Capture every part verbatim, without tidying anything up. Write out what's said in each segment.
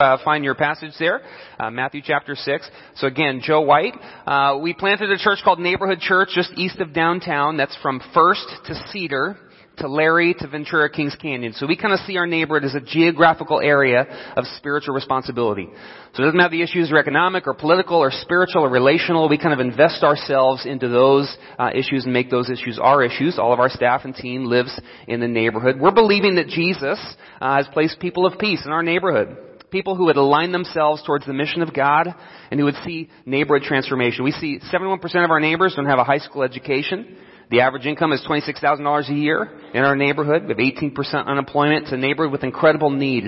Uh, find your passage there, uh, Matthew chapter six. So again, Joe White. Uh, we planted a church called Neighborhood Church just east of downtown. That's from First to Cedar to Larry to Ventura, Kings Canyon. So we kind of see our neighborhood as a geographical area of spiritual responsibility. So it doesn't matter the issues are economic or political or spiritual or relational. We kind of invest ourselves into those uh, issues and make those issues our issues. All of our staff and team lives in the neighborhood. We're believing that Jesus uh, has placed people of peace in our neighborhood. People who would align themselves towards the mission of God and who would see neighborhood transformation. We see seventy-one percent of our neighbors don't have a high school education. The average income is twenty-six thousand dollars a year in our neighborhood. We have eighteen percent unemployment. It's a neighborhood with incredible need.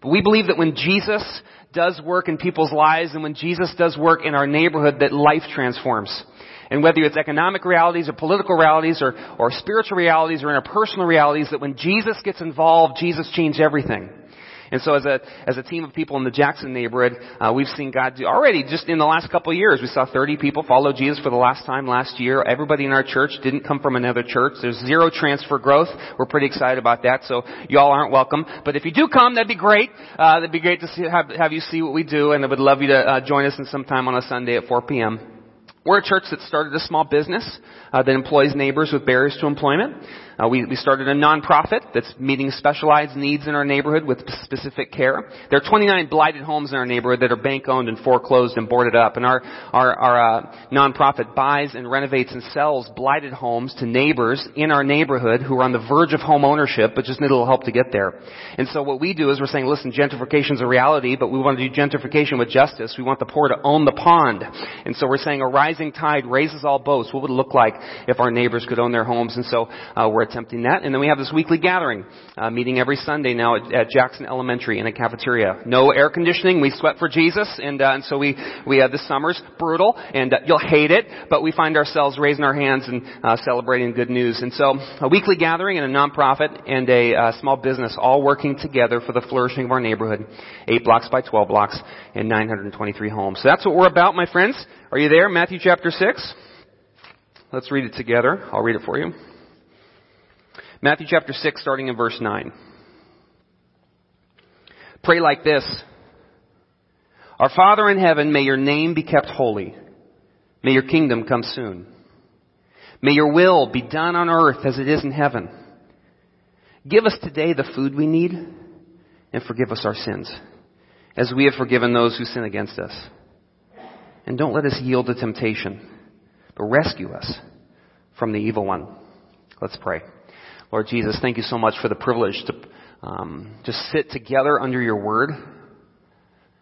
But we believe that when Jesus does work in people's lives and when Jesus does work in our neighborhood, that life transforms. And whether it's economic realities or political realities or, or spiritual realities or interpersonal realities, that when Jesus gets involved, Jesus changes everything. And so as a as a team of people in the Jackson neighborhood, uh, we've seen God do already just in the last couple of years. We saw thirty people follow Jesus for the last time last year. Everybody in our church didn't come from another church. There's zero transfer growth. We're pretty excited about that. So y'all aren't welcome. But if you do come, that'd be great. Uh, that'd be great to see, have, have you see what we do. And I would love you to uh, join us in some time on a Sunday at four p.m. We're a church that started a small business uh, that employs neighbors with barriers to employment. Uh, we, we started a nonprofit that's meeting specialized needs in our neighborhood with specific care. There are twenty-nine blighted homes in our neighborhood that are bank-owned and foreclosed and boarded up. And our our, our uh, nonprofit buys and renovates and sells blighted homes to neighbors in our neighborhood who are on the verge of home ownership but just need a little help to get there. And so what we do is we're saying, listen, gentrification is a reality, but we want to do gentrification with justice. We want the poor to own the pond. And so we're saying, arise. Tide raises all boats. What would it look like if our neighbors could own their homes? And so uh, we're attempting that. And then we have this weekly gathering, uh, meeting every Sunday now at, at Jackson Elementary in a cafeteria. No air conditioning. We sweat for Jesus, and uh, and so we we uh, this summer's brutal, and uh, you'll hate it. But we find ourselves raising our hands and uh, celebrating good news. And so a weekly gathering and a nonprofit and a uh, small business all working together for the flourishing of our neighborhood, eight blocks by twelve blocks and nine hundred twenty-three homes. So that's what we're about, my friends. Are you there? Matthew chapter six. Let's read it together. I'll read it for you. Matthew chapter six, starting in verse nine. Pray like this. Our Father in heaven, may your name be kept holy. May your kingdom come soon. May your will be done on earth as it is in heaven. Give us today the food we need and forgive us our sins, as we have forgiven those who sin against us. And don't let us yield to temptation, but rescue us from the evil one. Let's pray. Lord Jesus, thank you so much for the privilege to um, just sit together under your word.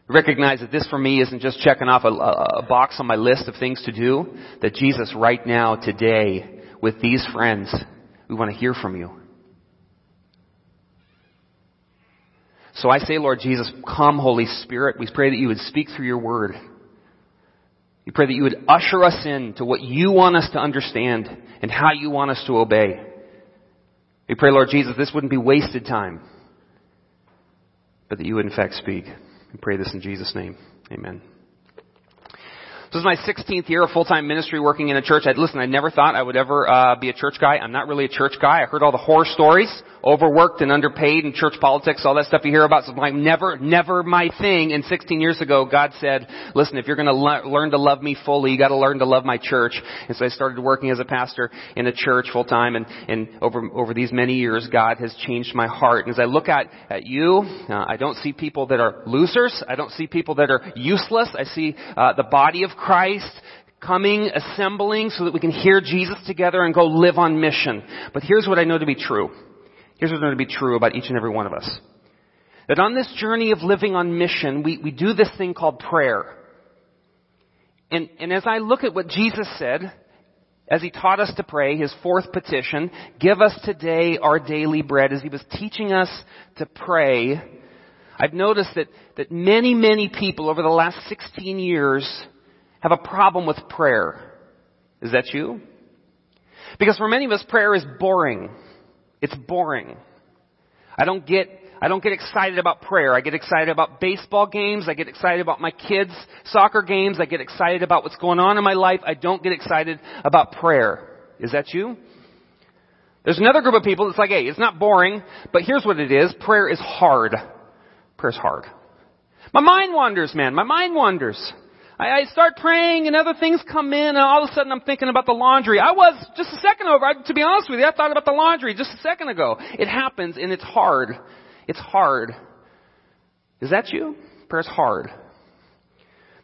Recognize that this for me isn't just checking off a, a box on my list of things to do. That Jesus, right now, today, with these friends, we want to hear from you. So I say, Lord Jesus, come, Holy Spirit. We pray that you would speak through your word. We pray that you would usher us in to what you want us to understand and how you want us to obey. We pray, Lord Jesus, this wouldn't be wasted time, but that you would in fact speak. We pray this in Jesus' name. Amen. This is my sixteenth year of full-time ministry working in a church. I, listen, I never thought I would ever uh, be a church guy. I'm not really a church guy. I heard all the horror stories, overworked and underpaid and church politics, all that stuff you hear about. So I'm like, never, never my thing. And sixteen years ago, God said, listen, if you're going to le- learn to love me fully, you got to learn to love my church. And so I started working as a pastor in a church full-time. And, and over over these many years, God has changed my heart. And as I look at, at you, uh, I don't see people that are losers. I don't see people that are useless. I see uh, the body of Christ. Christ coming, assembling so that we can hear Jesus together and go live on mission. But here's what I know to be true. Here's what I know to be true about each and every one of us. That on this journey of living on mission, we, we do this thing called prayer. And, and as I look at what Jesus said, as he taught us to pray, his fourth petition, give us today our daily bread, as he was teaching us to pray, I've noticed that, that many, many people over the last sixteen years have a problem with prayer. Is that you? Because for many of us, prayer is boring. It's boring. I don't get I don't get excited about prayer. I get excited about baseball games. I get excited about my kids' soccer games. I get excited about what's going on in my life. I don't get excited about prayer. Is that you? There's another group of people that's like, hey, it's not boring, but here's what it is. Prayer is hard. Prayer is hard. My mind wanders, man. My mind wanders. I, I start praying and other things come in and all of a sudden I'm thinking about the laundry. I was just a second over. I, to be honest with you, I thought about the laundry just a second ago. It happens and it's hard. It's hard. Is that you? Prayer's hard.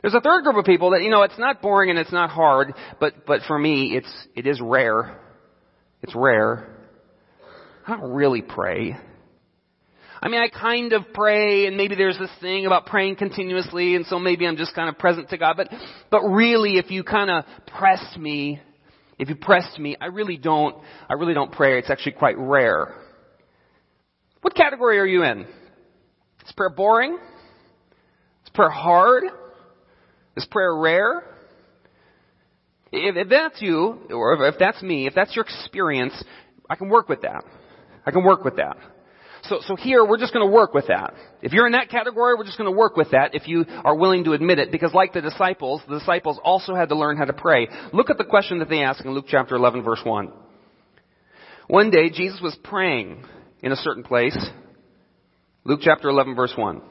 There's a third group of people that, you know, it's not boring and it's not hard, but, but for me, it's, it is rare. It's rare. I don't really pray. I mean, I kind of pray, and maybe there's this thing about praying continuously, and so maybe I'm just kind of present to God, but, but really, if you kind of press me, if you pressed me, I really don't, I really don't pray. It's actually quite rare. What category are you in? Is prayer boring? Is prayer hard? Is prayer rare? If, if that's you, or if that's me, if that's your experience, I can work with that. I can work with that. So, so here, we're just going to work with that. If you're in that category, we're just going to work with that if you are willing to admit it. Because like the disciples, the disciples also had to learn how to pray. Look at the question that they ask in Luke chapter eleven, verse one. One day, Jesus was praying in a certain place. Luke chapter eleven, verse one.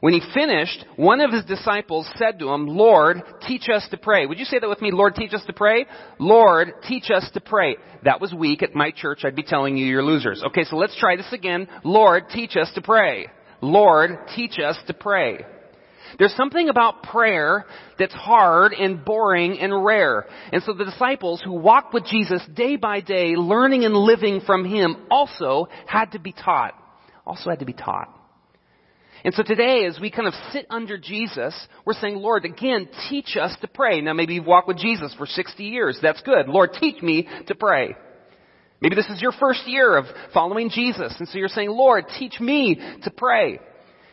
When he finished, one of his disciples said to him, Lord, teach us to pray. Would you say that with me? Lord, teach us to pray. Lord, teach us to pray. That was weak. At my church, I'd be telling you you're losers. Okay, so let's try this again. Lord, teach us to pray. Lord, teach us to pray. There's something about prayer that's hard and boring and rare. And so the disciples who walked with Jesus day by day, learning and living from him, also had to be taught. Also had to be taught. And so today, as we kind of sit under Jesus, we're saying, Lord, again, teach us to pray. Now, maybe you've walked with Jesus for sixty years. That's good. Lord, teach me to pray. Maybe this is your first year of following Jesus. And so you're saying, Lord, teach me to pray.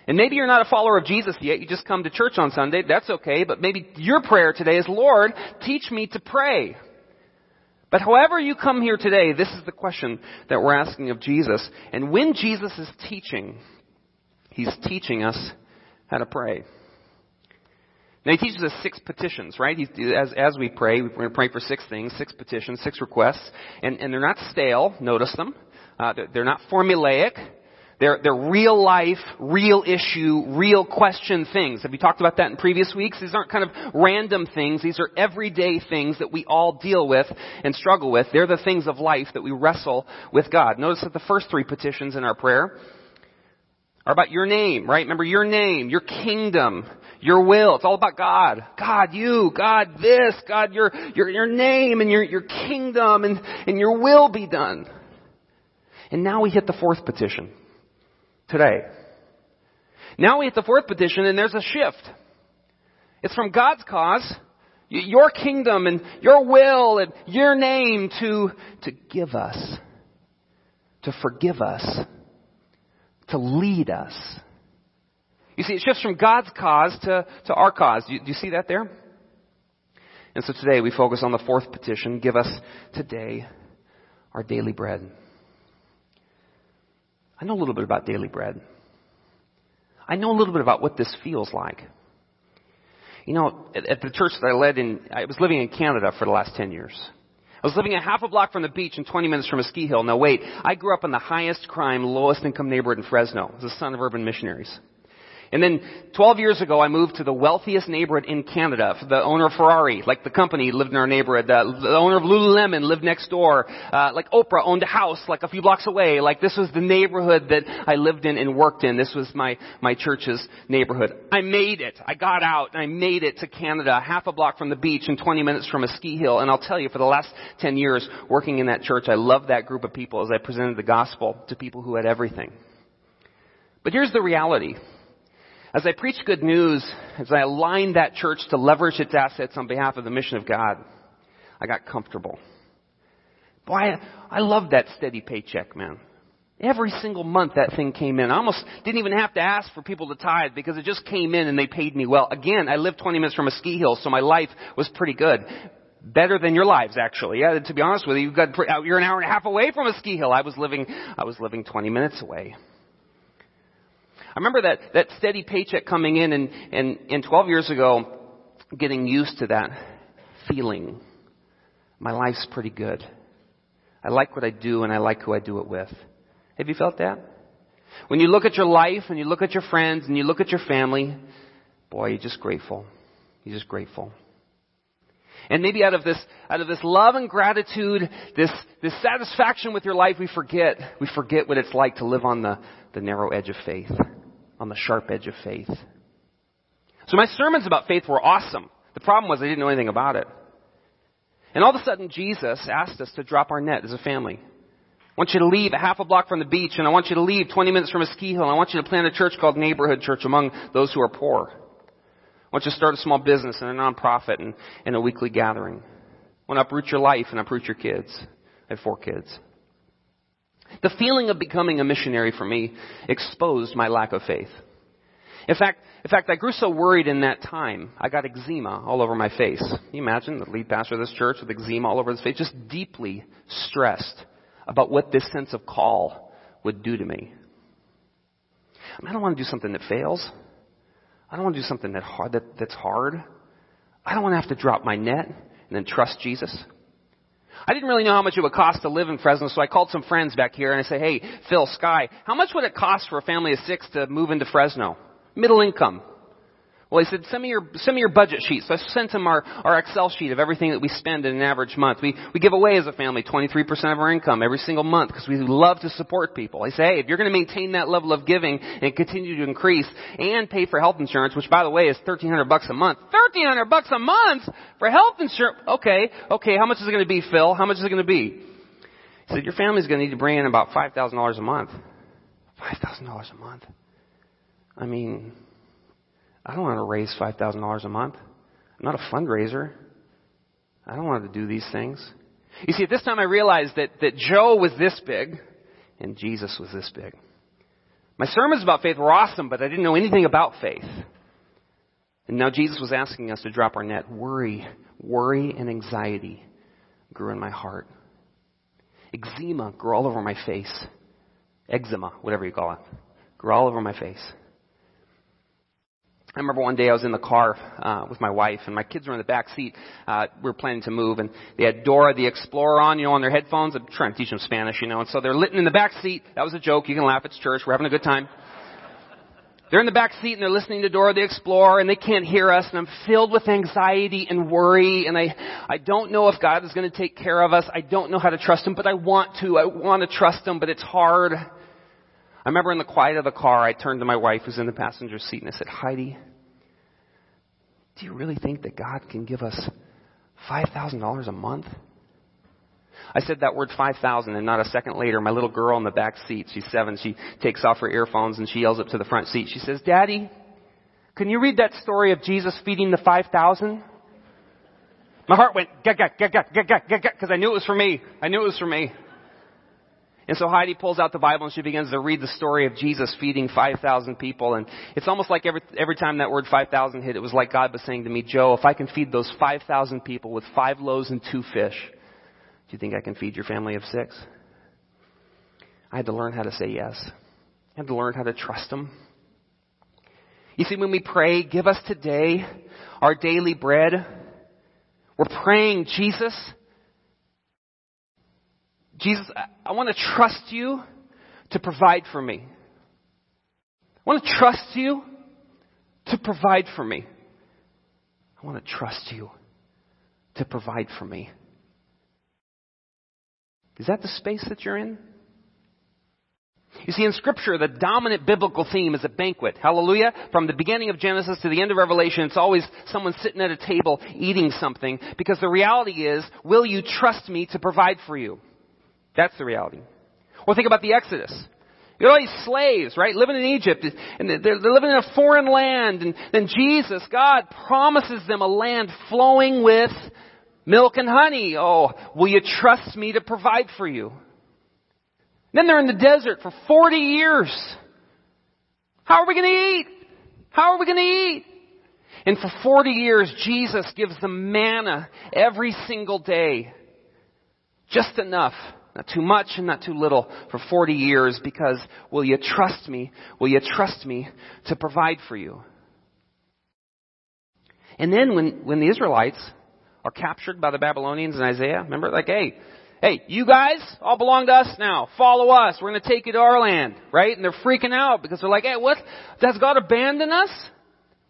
And maybe you're not a follower of Jesus yet. You just come to church on Sunday. That's okay. But maybe your prayer today is, Lord, teach me to pray. But however you come here today, this is the question that we're asking of Jesus. And when Jesus is teaching, he's teaching us how to pray. Now, he teaches us six petitions, right? He, as, as we pray, we're going to pray for six things, six petitions, six requests. And, and they're not stale. Notice them. Uh, they're, they're not formulaic. They're, they're real life, real issue, real question things. Have we talked about that in previous weeks? These aren't kind of random things. These are everyday things that we all deal with and struggle with. They're the things of life that we wrestle with God. Notice that the first three petitions in our prayer are about your name, right? Remember your name, your kingdom, your will. It's all about God. God, you, God, this, God, your, your, your name and your, your kingdom and, and your will be done. And now we hit the fourth petition today. Now we hit the fourth petition and there's a shift. It's from God's cause, your kingdom and your will and your name to, to give us, to forgive us, to lead us. You see, it shifts from God's cause to, to our cause. Do you, do you see that there? And so today we focus on the fourth petition. Give us today our daily bread. I know a little bit about daily bread. I know a little bit about what this feels like. You know, at, at the church that I led in, I was living in Canada for the last ten years. I was living a half a block from the beach and twenty minutes from a ski hill. Now wait, I grew up in the highest crime, lowest income neighborhood in Fresno. I was the son of urban missionaries. And then twelve years ago, I moved to the wealthiest neighborhood in Canada. The owner of Ferrari, like the company, lived in our neighborhood. Uh, the owner of Lululemon lived next door. Uh, like Oprah owned a house, like a few blocks away. Like this was the neighborhood that I lived in and worked in. This was my, my church's neighborhood. I made it. I got out and I made it to Canada, half a block from the beach and twenty minutes from a ski hill. And I'll tell you, for the last ten years working in that church, I loved that group of people as I presented the gospel to people who had everything. But here's the reality. As I preached good news, as I aligned that church to leverage its assets on behalf of the mission of God, I got comfortable. Boy, I, I loved that steady paycheck, man. Every single month that thing came in. I almost didn't even have to ask for people to tithe because it just came in and they paid me well. Again, I lived twenty minutes from a ski hill, so my life was pretty good. Better than your lives, actually. Yeah, to be honest with you, you've got, you're an hour and a half away from a ski hill. I was living, I was living twenty minutes away. I remember that, that steady paycheck coming in and, and, and twelve years ago, getting used to that feeling. My life's pretty good. I like what I do and I like who I do it with. Have you felt that? When you look at your life and you look at your friends and you look at your family, boy, you're just grateful. You're just grateful. And maybe out of this, out of this love and gratitude, this, this satisfaction with your life, we forget, we forget what it's like to live on the, the narrow edge of faith, on the sharp edge of faith. So my sermons about faith were awesome. The problem was I didn't know anything about it. And all of a sudden, Jesus asked us to drop our net as a family. I want you to leave a half a block from the beach, and I want you to leave twenty minutes from a ski hill, and I want you to plant a church called Neighborhood Church among those who are poor. I want you to start a small business and a nonprofit and, and a weekly gathering. I want to uproot your life and uproot your kids. I have four kids. The feeling of becoming a missionary for me exposed my lack of faith. In fact, in fact, I grew so worried in that time, I got eczema all over my face. Can you imagine the lead pastor of this church with eczema all over his face? Just deeply stressed about what this sense of call would do to me. I mean, I don't want to do something that fails. I don't want to do something that hard, that, that's hard. I don't want to have to drop my net and then trust Jesus. I didn't really know how much it would cost to live in Fresno, so I called some friends back here and I said, hey, Phil, Sky, how much would it cost for a family of six to move into Fresno? Middle income. Well, he said, send me your, send me your budget sheet. So I sent him our, our Excel sheet of everything that we spend in an average month. We, we give away as a family twenty-three percent of our income every single month because we love to support people. I say, hey, if you're going to maintain that level of giving and continue to increase and pay for health insurance, which by the way is thirteen hundred bucks a month. thirteen hundred bucks a month for health insurance. Okay. Okay. How much is it going to be, Phil? How much is it going to be? He said, your family's going to need to bring in about five thousand dollars a month. five thousand dollars a month. I mean, I don't want to raise five thousand dollars a month. I'm not a fundraiser. I don't want to do these things. You see, at this time I realized that, that Joe was this big and Jesus was this big. My sermons about faith were awesome, but I didn't know anything about faith. And now Jesus was asking us to drop our net. Worry, worry and anxiety grew in my heart. Eczema grew all over my face. Eczema, whatever you call it, grew all over my face. I remember one day I was in the car uh, with my wife, and my kids were in the back seat. Uh, we were planning to move, and they had Dora the Explorer on, you know, on their headphones. I'm trying to teach them Spanish, you know, and so they're littin' in the back seat. That was a joke. You can laugh. It's church. We're having a good time. They're in the back seat, and they're listening to Dora the Explorer, and they can't hear us, and I'm filled with anxiety and worry, and I, I don't know if God is going to take care of us. I don't know how to trust Him, but I want to. I want to trust Him, but it's hard. I remember in the quiet of the car, I turned to my wife who's in the passenger seat and I said, Heidi, do you really think that God can give us five thousand dollars a month? I said that word five thousand and not a second later, my little girl in the back seat, she's seven, she takes off her earphones and she yells up to the front seat. She says, Daddy, can you read that story of Jesus feeding the five thousand? My heart went, gah, gah, gah, gah, gah, gah, gah, because I knew it was for me. I knew it was for me. And so Heidi pulls out the Bible and she begins to read the story of Jesus feeding five thousand people. And it's almost like every every time that word five thousand hit, it was like God was saying to me, Joe, if I can feed those five thousand people with five loaves and two fish, do you think I can feed your family of six? I had to learn how to say yes. I had to learn how to trust Him. You see, when we pray, give us today our daily bread, we're praying, Jesus, Jesus, I want to trust You to provide for me. I want to trust You to provide for me. I want to trust You to provide for me. Is that the space that you're in? You see, in Scripture, the dominant biblical theme is a banquet. Hallelujah. From the beginning of Genesis to the end of Revelation, it's always someone sitting at a table eating something. Because the reality is, will you trust Me to provide for you? That's the reality. Or think about the Exodus. You know, all these slaves, right, living in Egypt, and they're, they're living in a foreign land, and then Jesus, God, promises them a land flowing with milk and honey. Oh, will you trust Me to provide for you? Then they're in the desert for forty years. How are we going to eat? How are we going to eat? And for forty years, Jesus gives them manna every single day. Just enough. Not too much and not too little for forty years, because will you trust Me? Will you trust Me to provide for you? And then when, when the Israelites are captured by the Babylonians in Isaiah, remember, like, hey, hey, you guys all belong to us now. Follow us. We're going to take you to our land, right? And they're freaking out because they're like, hey, what? Does God abandon us?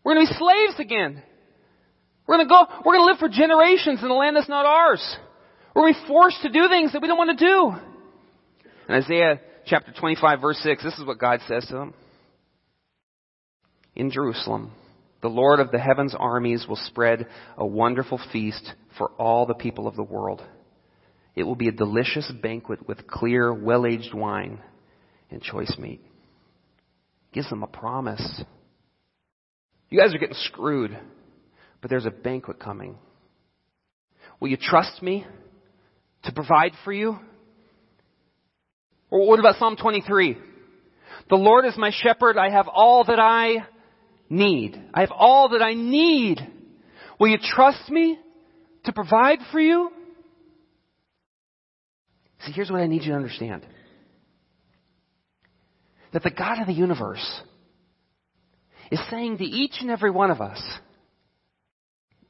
We're going to be slaves again. We're going to go, we're going to live for generations in the land that's not ours. We're going to be forced to do things that we don't want to do. And Isaiah chapter twenty-five verse six, this is what God says to them. In Jerusalem, the Lord of the heavens armies will spread a wonderful feast for all the people of the world. It will be a delicious banquet with clear, well-aged wine and choice meat. Gives them a promise. You guys are getting screwed, but there's a banquet coming. Will you trust me to provide for you? Or what about Psalm twenty-three? The Lord is my shepherd. I have all that I need. I have all that I need. Will you trust me to provide for you? See, here's what I need you to understand. That the God of the universe is saying to each and every one of us,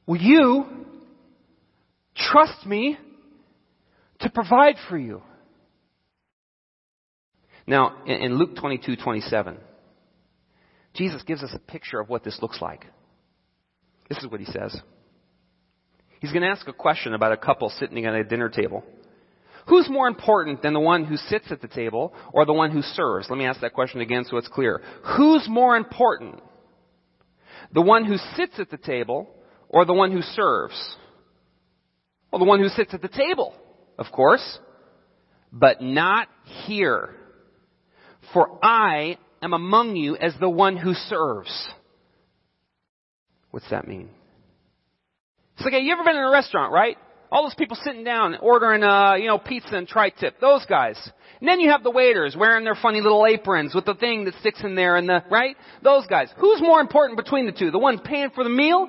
will you trust me to provide for you? Now, in Luke twenty-two twenty-seven, Jesus gives us a picture of what this looks like. This is what he says. He's going to ask a question about a couple sitting at a dinner table. Who's more important than the one who sits at the table or the one who serves? Let me ask that question again so it's clear. Who's more important? The one who sits at the table or the one who serves? Well, the one who sits at the table, of course, but not here. For I am among you as the one who serves. What's that mean? It's like, hey, you ever been in a restaurant, right? All those people sitting down ordering, uh, you know, pizza and tri-tip. Those guys. And then you have the waiters wearing their funny little aprons with the thing that sticks in there and the, right? Those guys. Who's more important between the two? The one paying for the meal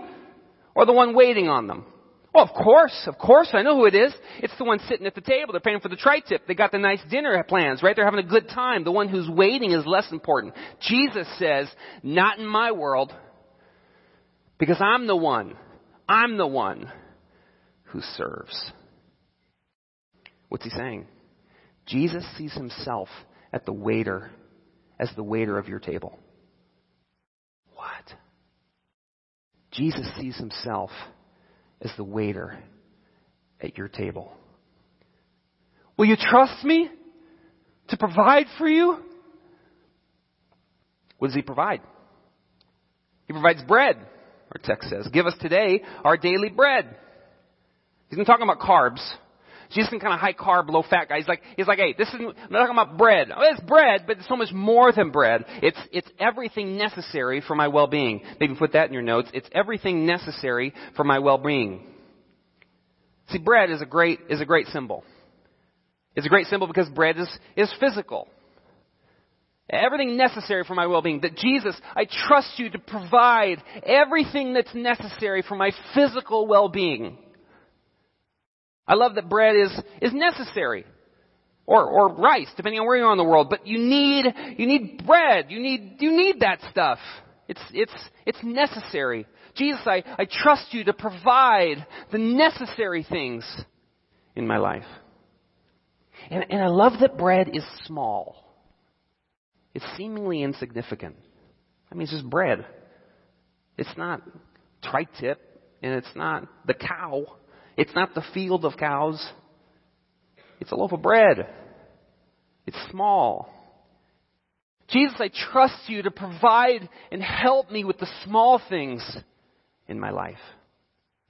or the one waiting on them? Well, of course, of course, I know who it is. It's the one sitting at the table. They're paying for the tri-tip. They got the nice dinner plans, right? They're having a good time. The one who's waiting is less important. Jesus says, not in my world, because I'm the one. I'm the one who serves. What's he saying? Jesus sees himself at the waiter, as the waiter of your table. What? Jesus sees himself as the waiter at your table. Will you trust me to provide for you? What does he provide? He provides bread, our text says. Give us today our daily bread. He's not talking about carbs. Jesus isn't kind of high carb, low fat guy. He's like, he's like, hey, this isn't, I'm not talking about bread. Oh, it's bread, but it's so much more than bread. It's, it's everything necessary for my well-being. Maybe put that in your notes. It's everything necessary for my well-being. See, bread is a great, is a great symbol. It's a great symbol because bread is, is physical. Everything necessary for my well-being. That Jesus, I trust you to provide everything that's necessary for my physical well-being. I love that bread is, is necessary, or, or rice, depending on where you are in the world. But you need, you need bread. You need, you need that stuff. It's, it's, it's necessary. Jesus, I, I trust you to provide the necessary things in my life. And, and I love that bread is small. It's seemingly insignificant. I mean, it's just bread. It's not tri-tip, and it's not the cow. It's not the field of cows. It's a loaf of bread. It's small. Jesus, I trust you to provide and help me with the small things in my life.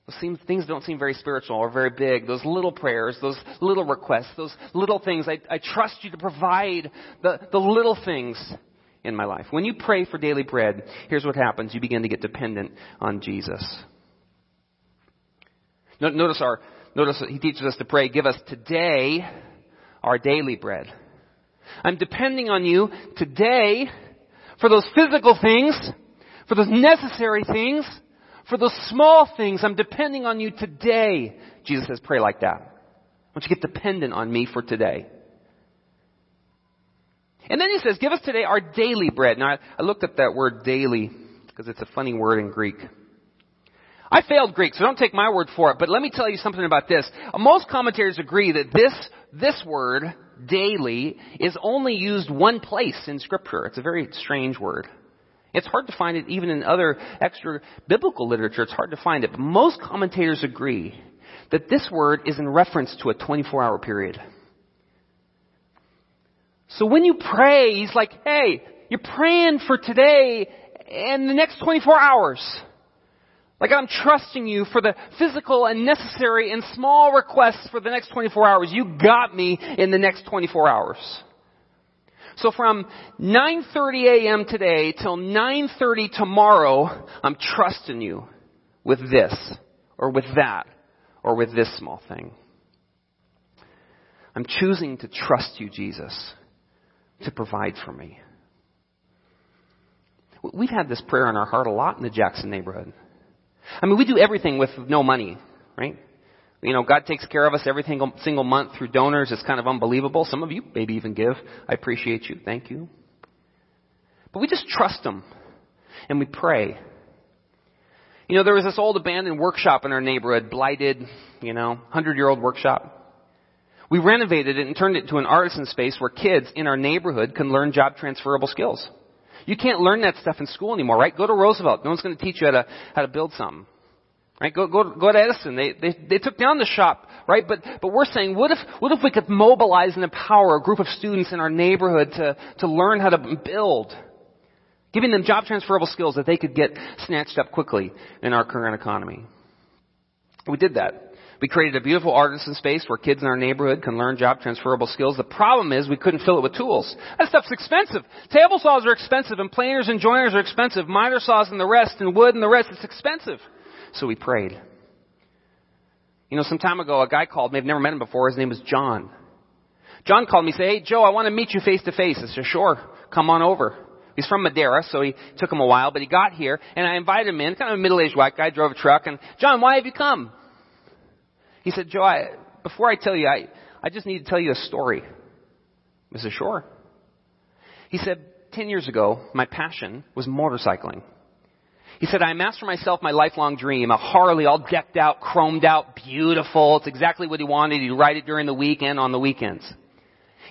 Those seem, things don't seem very spiritual or very big. Those little prayers, those little requests, those little things. I, I trust you to provide the, the little things in my life. When you pray for daily bread, here's what happens. You begin to get dependent on Jesus. Notice our, notice he teaches us to pray, give us today our daily bread. I'm depending on you today for those physical things, for those necessary things, for those small things. I'm depending on you today. Jesus says, pray like that. I want you to get dependent on me for today. And then he says, give us today our daily bread. Now, I, I looked up that word daily because it's a funny word in Greek. I failed Greek, so don't take my word for it, but let me tell you something about this. Most commentators agree that this, this word, daily, is only used one place in Scripture. It's a very strange word. It's hard to find it even in other extra biblical literature. It's hard to find it. But most commentators agree that this word is in reference to a twenty-four hour period. So when you pray, he's like, hey, you're praying for today and the next twenty-four hours. Like, I'm trusting you for the physical and necessary and small requests for the next twenty-four hours. You got me in the next twenty-four hours. So from nine thirty a.m. today till nine thirty tomorrow, I'm trusting you with this or with that or with this small thing. I'm choosing to trust you, Jesus, to provide for me. We've had this prayer in our heart a lot in the Jackson neighborhood. I mean, we do everything with no money, right? You know, God takes care of us every single, single month through donors. It's kind of unbelievable. Some of you maybe even give. I appreciate you. Thank you. But we just trust Him, and we pray. You know, there was this old abandoned workshop in our neighborhood, blighted, you know, hundred-year-old workshop. We renovated it and turned it into an artisan space where kids in our neighborhood can learn job transferable skills. You can't learn that stuff in school anymore, right? Go to Roosevelt. No one's going to teach you how to, how to build something. Right? Go, go, go to Edison. They, they, they took down the shop, right? But, but we're saying, what if, what if we could mobilize and empower a group of students in our neighborhood to, to learn how to build? Giving them job transferable skills that they could get snatched up quickly in our current economy. We did that. We created a beautiful artisan space where kids in our neighborhood can learn job transferable skills. The problem is we couldn't fill it with tools. That stuff's expensive. Table saws are expensive, and planers and joiners are expensive. Miter saws and the rest, and wood and the rest. It's expensive. So we prayed. You know, some time ago, a guy called me. I've never met him before. His name was John. John called me and said, hey, Joe, I want to meet you face to face. I said, sure, come on over. He's from Madeira, so he took him a while, but he got here, and I invited him in. Kind of a middle-aged white guy, drove a truck, and, John, why have you come? He said, Joe, I, before I tell you, I, I just need to tell you a story. I said, sure. He said, ten years ago, my passion was motorcycling. He said, I amassed for myself my lifelong dream, a Harley all decked out, chromed out, beautiful. It's exactly what he wanted. He'd ride it during the week and on the weekends.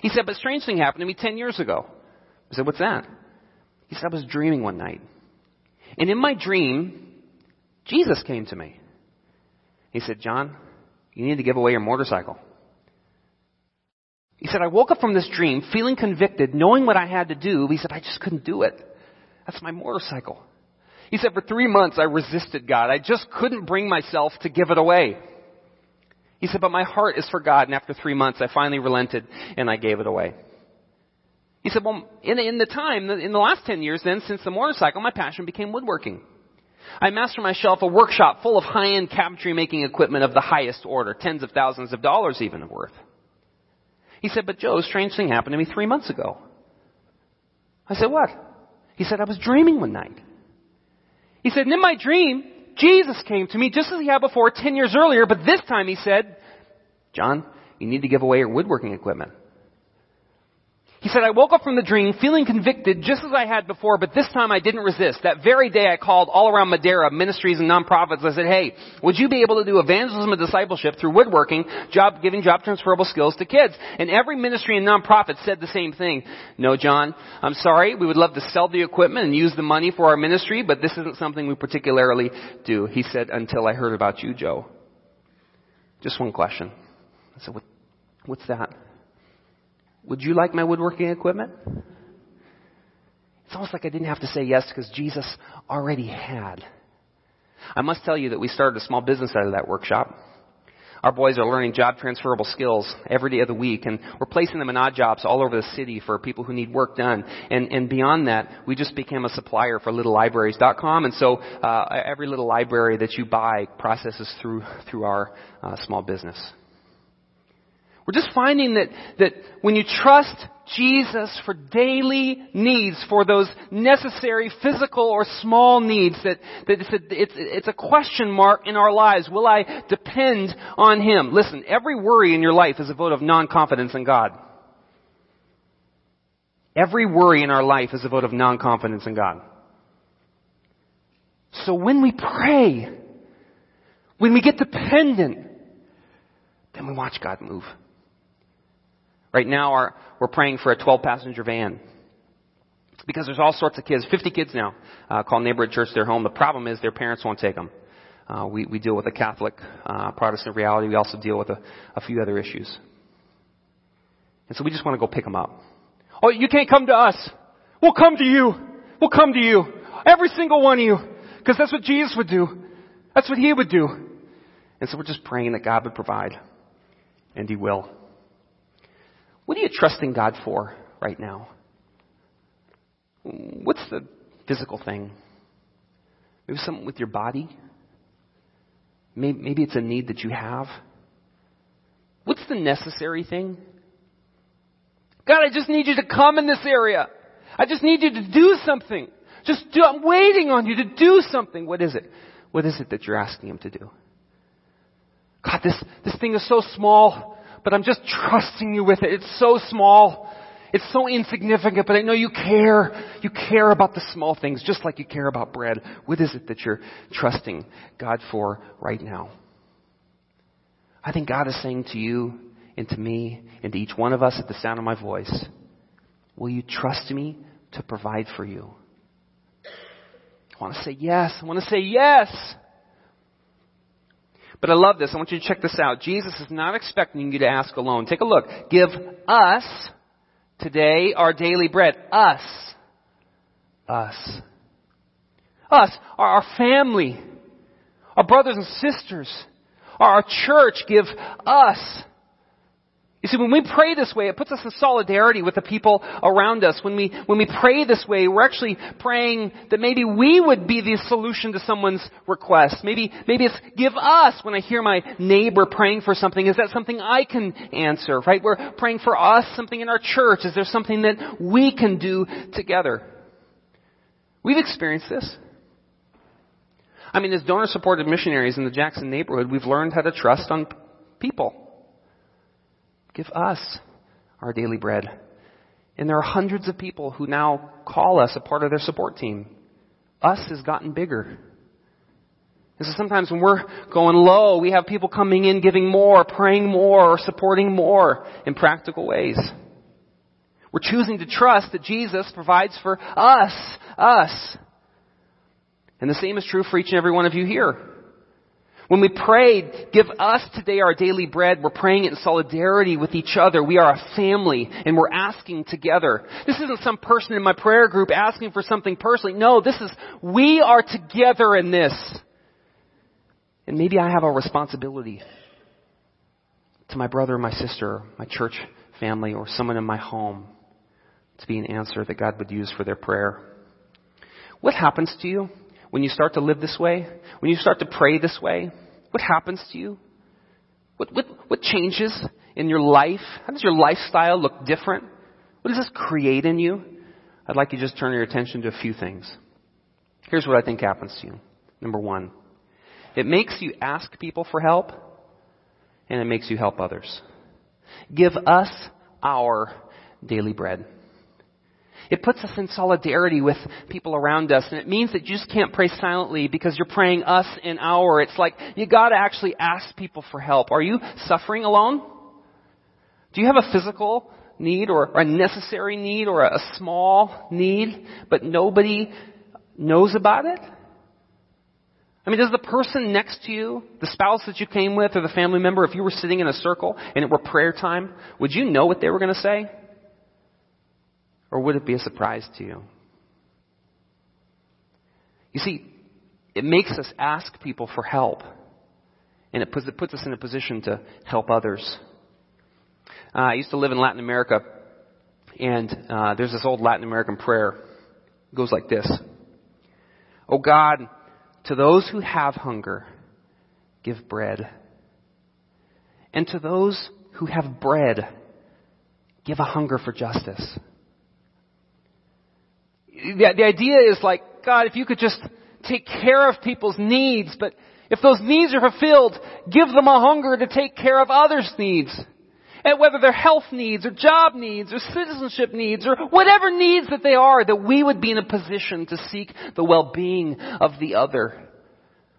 He said, but a strange thing happened to me ten years ago. I said, what's that? He said, I was dreaming one night. And in my dream, Jesus came to me. He said, John, you need to give away your motorcycle. He said, I woke up from this dream feeling convicted, knowing what I had to do. He said, I just couldn't do it. That's my motorcycle. He said, for three months I resisted God. I just couldn't bring myself to give it away. He said, but my heart is for God. And after three months I finally relented and I gave it away. He said, well, in, in the time, in the last ten years then, since the motorcycle, my passion became woodworking. I amassed for myself a workshop full of high-end cabinetry-making equipment of the highest order, tens of thousands of dollars even worth. He said, but Joe, a strange thing happened to me three months ago. I said, what? He said, I was dreaming one night. He said, and in my dream, Jesus came to me just as he had before ten years earlier, but this time he said, John, you need to give away your woodworking equipment. He said, I woke up from the dream feeling convicted just as I had before, but this time I didn't resist. That very day I called all around Madeira, ministries and nonprofits. I said, hey, would you be able to do evangelism and discipleship through woodworking, job, giving job transferable skills to kids? And every ministry and nonprofit said the same thing. No, John, I'm sorry. We would love to sell the equipment and use the money for our ministry, but this isn't something we particularly do. He said, until I heard about you, Joe. Just one question. I said, what, what's that? Would you like my woodworking equipment? It's almost like I didn't have to say yes because Jesus already had. I must tell you that we started a small business out of that workshop. Our boys are learning job transferable skills every day of the week, and we're placing them in odd jobs all over the city for people who need work done. And, and beyond that, we just became a supplier for Little Libraries dot com, and so uh, every little library that you buy processes through, through our uh, small business. We're just finding that, that when you trust Jesus for daily needs, for those necessary physical or small needs, that, that it's, a, it's, it's a question mark in our lives. Will I depend on Him? Listen, every worry in your life is a vote of non-confidence in God. Every worry in our life is a vote of non-confidence in God. So when we pray, When we get dependent, then we watch God move. Right now, our, we're praying for a twelve-passenger van because there's all sorts of kids, fifty kids now, uh, call Neighborhood Church their home. The problem is their parents won't take them. Uh, we, we deal with a Catholic, uh, Protestant reality. We also deal with a, a few other issues. And so we just want to go pick them up. Oh, you can't come to us. We'll come to you. We'll come to you. Every single one of you. Because that's what Jesus would do. That's what he would do. And so we're just praying that God would provide. And he will. What are you trusting God for right now? What's the physical thing? Maybe something with your body? Maybe, maybe it's a need that you have. What's the necessary thing? God, I just need you to come in this area. I just need you to do something. Just do, I'm waiting on you to do something. What is it? What is it that you're asking him to do? God, this, this thing is so small, but I'm just trusting you with it. It's so small. It's so insignificant, but I know you care. You care about the small things, just like you care about bread. What is it that you're trusting God for right now? I think God is saying to you and to me and to each one of us at the sound of my voice, will you trust me to provide for you? I want to say yes. I want to say yes. But I love this. I want you to check this out. Jesus is not expecting you to ask alone. Take a look. Give us today our daily bread. Us. Us. Us. Our family. Our brothers and sisters. Our church. Give us. You see, when we pray this way, it puts us in solidarity with the people around us. When we, when we pray this way, we're actually praying that maybe we would be the solution to someone's request. Maybe, maybe it's give us. When I hear my neighbor praying for something, is that something I can answer, right? We're praying for us, something in our church. Is there something that we can do together? We've experienced this. I mean, as donor-supported missionaries in the Jackson neighborhood, we've learned how to trust on people. Give us our daily bread. And there are hundreds of people who now call us a part of their support team. Us has gotten bigger. And so sometimes when we're going low, we have people coming in, giving more, praying more, or supporting more in practical ways. We're choosing to trust that Jesus provides for us, us. And the same is true for each and every one of you here. When we prayed, give us today our daily bread, we're praying it in solidarity with each other. We are a family, and we're asking together. This isn't some person in my prayer group asking for something personally. No, this is, we are together in this. And maybe I have a responsibility to my brother or my sister, my church family, or someone in my home to be an answer that God would use for their prayer. What happens to you? When you start to live this way, when you start to pray this way, what happens to you? What, what, what changes in your life? How does your lifestyle look different? What does this create in you? I'd like you to just turn your attention to a few things. Here's what I think happens to you. Number one, it makes you ask people for help, and it makes you help others. Give us our daily bread. It puts us in solidarity with people around us. And it means that you just can't pray silently because you're praying us and our. It's like you got to actually ask people for help. Are you suffering alone? Do you have a physical need or a necessary need or a small need, but nobody knows about it? I mean, does the person next to you, the spouse that you came with or the family member, if you were sitting in a circle and it were prayer time, would you know what they were going to say? Or would it be a surprise to you? You see, it makes us ask people for help. And it puts, it puts us in a position to help others. Uh, I used to live in Latin America. And uh, there's this old Latin American prayer. It goes like this. Oh God, to those who have hunger, give bread. And to those who have bread, give a hunger for justice. The, the idea is like, God, if you could just take care of people's needs, but if those needs are fulfilled, give them a hunger to take care of others' needs. And whether they're health needs or job needs or citizenship needs or whatever needs that they are, that we would be in a position to seek the well-being of the other.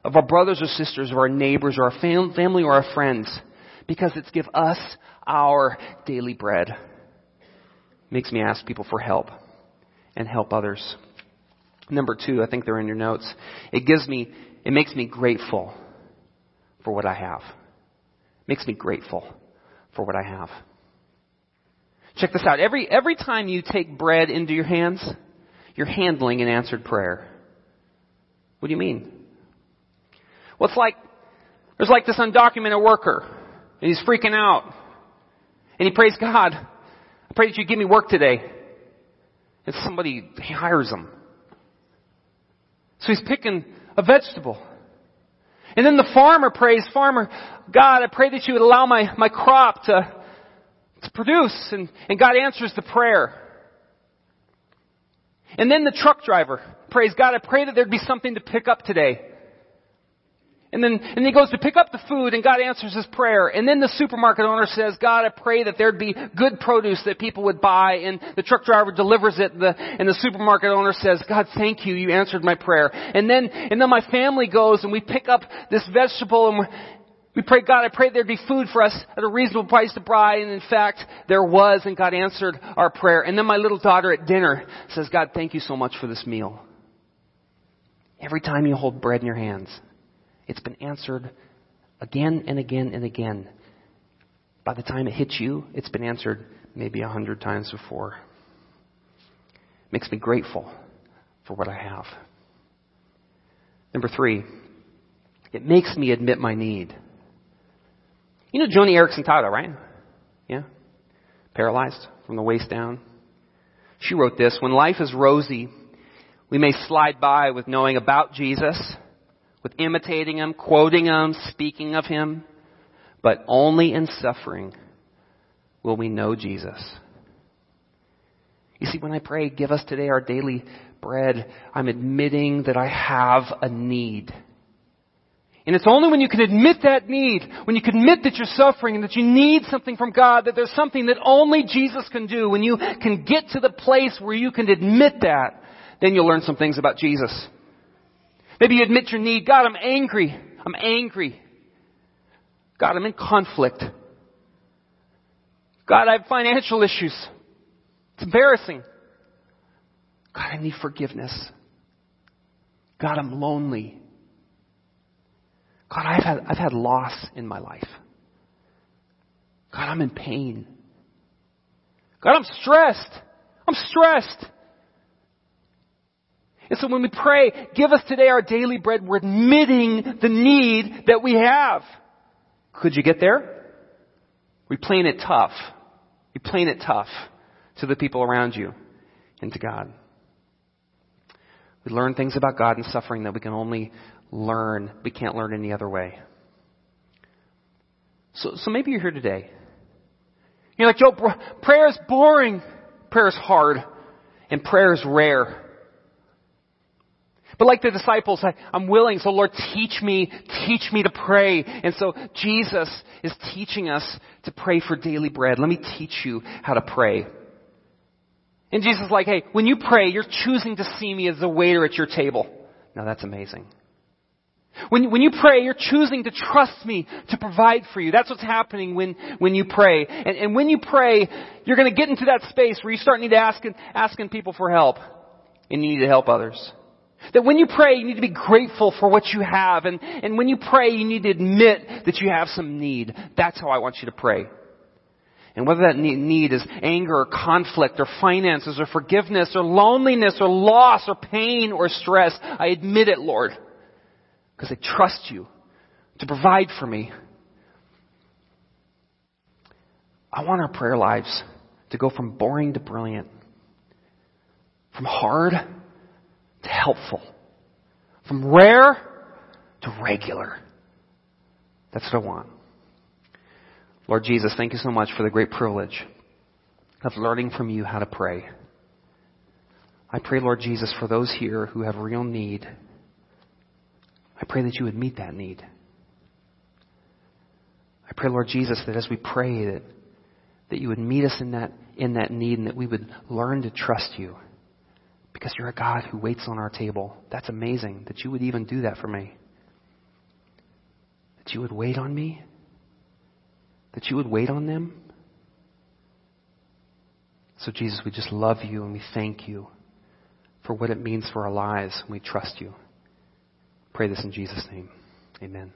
of our brothers or sisters, or our neighbors, or our fam- family, or our friends, because it's give us our daily bread. Makes me ask people for help and help others. Number two, I think they're in your notes. It gives me, it makes me grateful for what I have. Makes me grateful for what I have. Check this out. Every, every time you take bread into your hands, you're handling an answered prayer. What do you mean? Well, it's like, there's like this undocumented worker, and he's freaking out. And he prays, God, I pray that you give me work today. And somebody hires him. So he's picking a vegetable. And then the farmer prays, Farmer, God, I pray that you would allow my, my crop to, to produce. And, and God answers the prayer. And then the truck driver prays, God, I pray that there'd be something to pick up today. And then, and he goes to pick up the food, and God answers his prayer. And then the supermarket owner says, God, I pray that there'd be good produce that people would buy. And the truck driver delivers it, and the, and the supermarket owner says, God, thank you, you answered my prayer. And then, and then my family goes, and we pick up this vegetable, and we pray, God, I pray there'd be food for us at a reasonable price to buy. And in fact, there was, and God answered our prayer. And then my little daughter at dinner says, God, thank you so much for this meal. Every time you hold bread in your hands, it's been answered again and again and again. By the time it hits you, it's been answered maybe a hundred times before. It makes me grateful for what I have. Number three, it makes me admit my need. You know Joni Eareckson Tada, right? Yeah? Paralyzed from the waist down. She wrote this: when life is rosy, we may slide by with knowing about Jesus, with imitating him, quoting him, speaking of him. But only in suffering will we know Jesus. You see, when I pray, give us today our daily bread, I'm admitting that I have a need. And it's only when you can admit that need, when you can admit that you're suffering and that you need something from God, that there's something that only Jesus can do. When you can get to the place where you can admit that, then you'll learn some things about Jesus. Maybe you admit your need. God, I'm angry. I'm angry. God, I'm in conflict. God, I have financial issues. It's embarrassing. God, I need forgiveness. God, I'm lonely. God, I've had, I've had loss in my life. God, I'm in pain. God, I'm stressed. I'm stressed. And so when we pray, give us today our daily bread, we're admitting the need that we have. Could you get there? We're playing it tough. You're playing it tough to the people around you and to God. We learn things about God and suffering that we can only learn. We can't learn any other way. So, so maybe you're here today. You're like, Joe, prayer is boring. Prayer is hard. And prayer is rare. But like the disciples, I, I'm willing. So Lord, teach me, teach me to pray. And so Jesus is teaching us to pray for daily bread. Let me teach you how to pray. And Jesus is like, hey, when you pray, you're choosing to see me as the waiter at your table. Now that's amazing. When, when you pray, you're choosing to trust me to provide for you. That's what's happening when, when you pray. And, and when you pray, you're going to get into that space where you start need to ask, asking people for help. And you need to help others. That when you pray, you need to be grateful for what you have. And, and when you pray, you need to admit that you have some need. That's how I want you to pray. And whether that need is anger or conflict or finances or forgiveness or loneliness or loss or pain or stress, I admit it, Lord, because I trust you to provide for me. I want our prayer lives to go from boring to brilliant, from hard to helpful, from rare to regular. That's what I want. Lord Jesus, thank you so much for the great privilege of learning from you how to pray. I pray, Lord Jesus, for those here who have real need. I pray that you would meet that need. I pray, Lord Jesus, that as we pray, that, that you would meet us in that, in that need, and that we would learn to trust you. Because you're a God who waits on our table. That's amazing that you would even do that for me. That you would wait on me? That you would wait on them? So Jesus, we just love you and we thank you for what it means for our lives, and we trust you. Pray this in Jesus' name. Amen.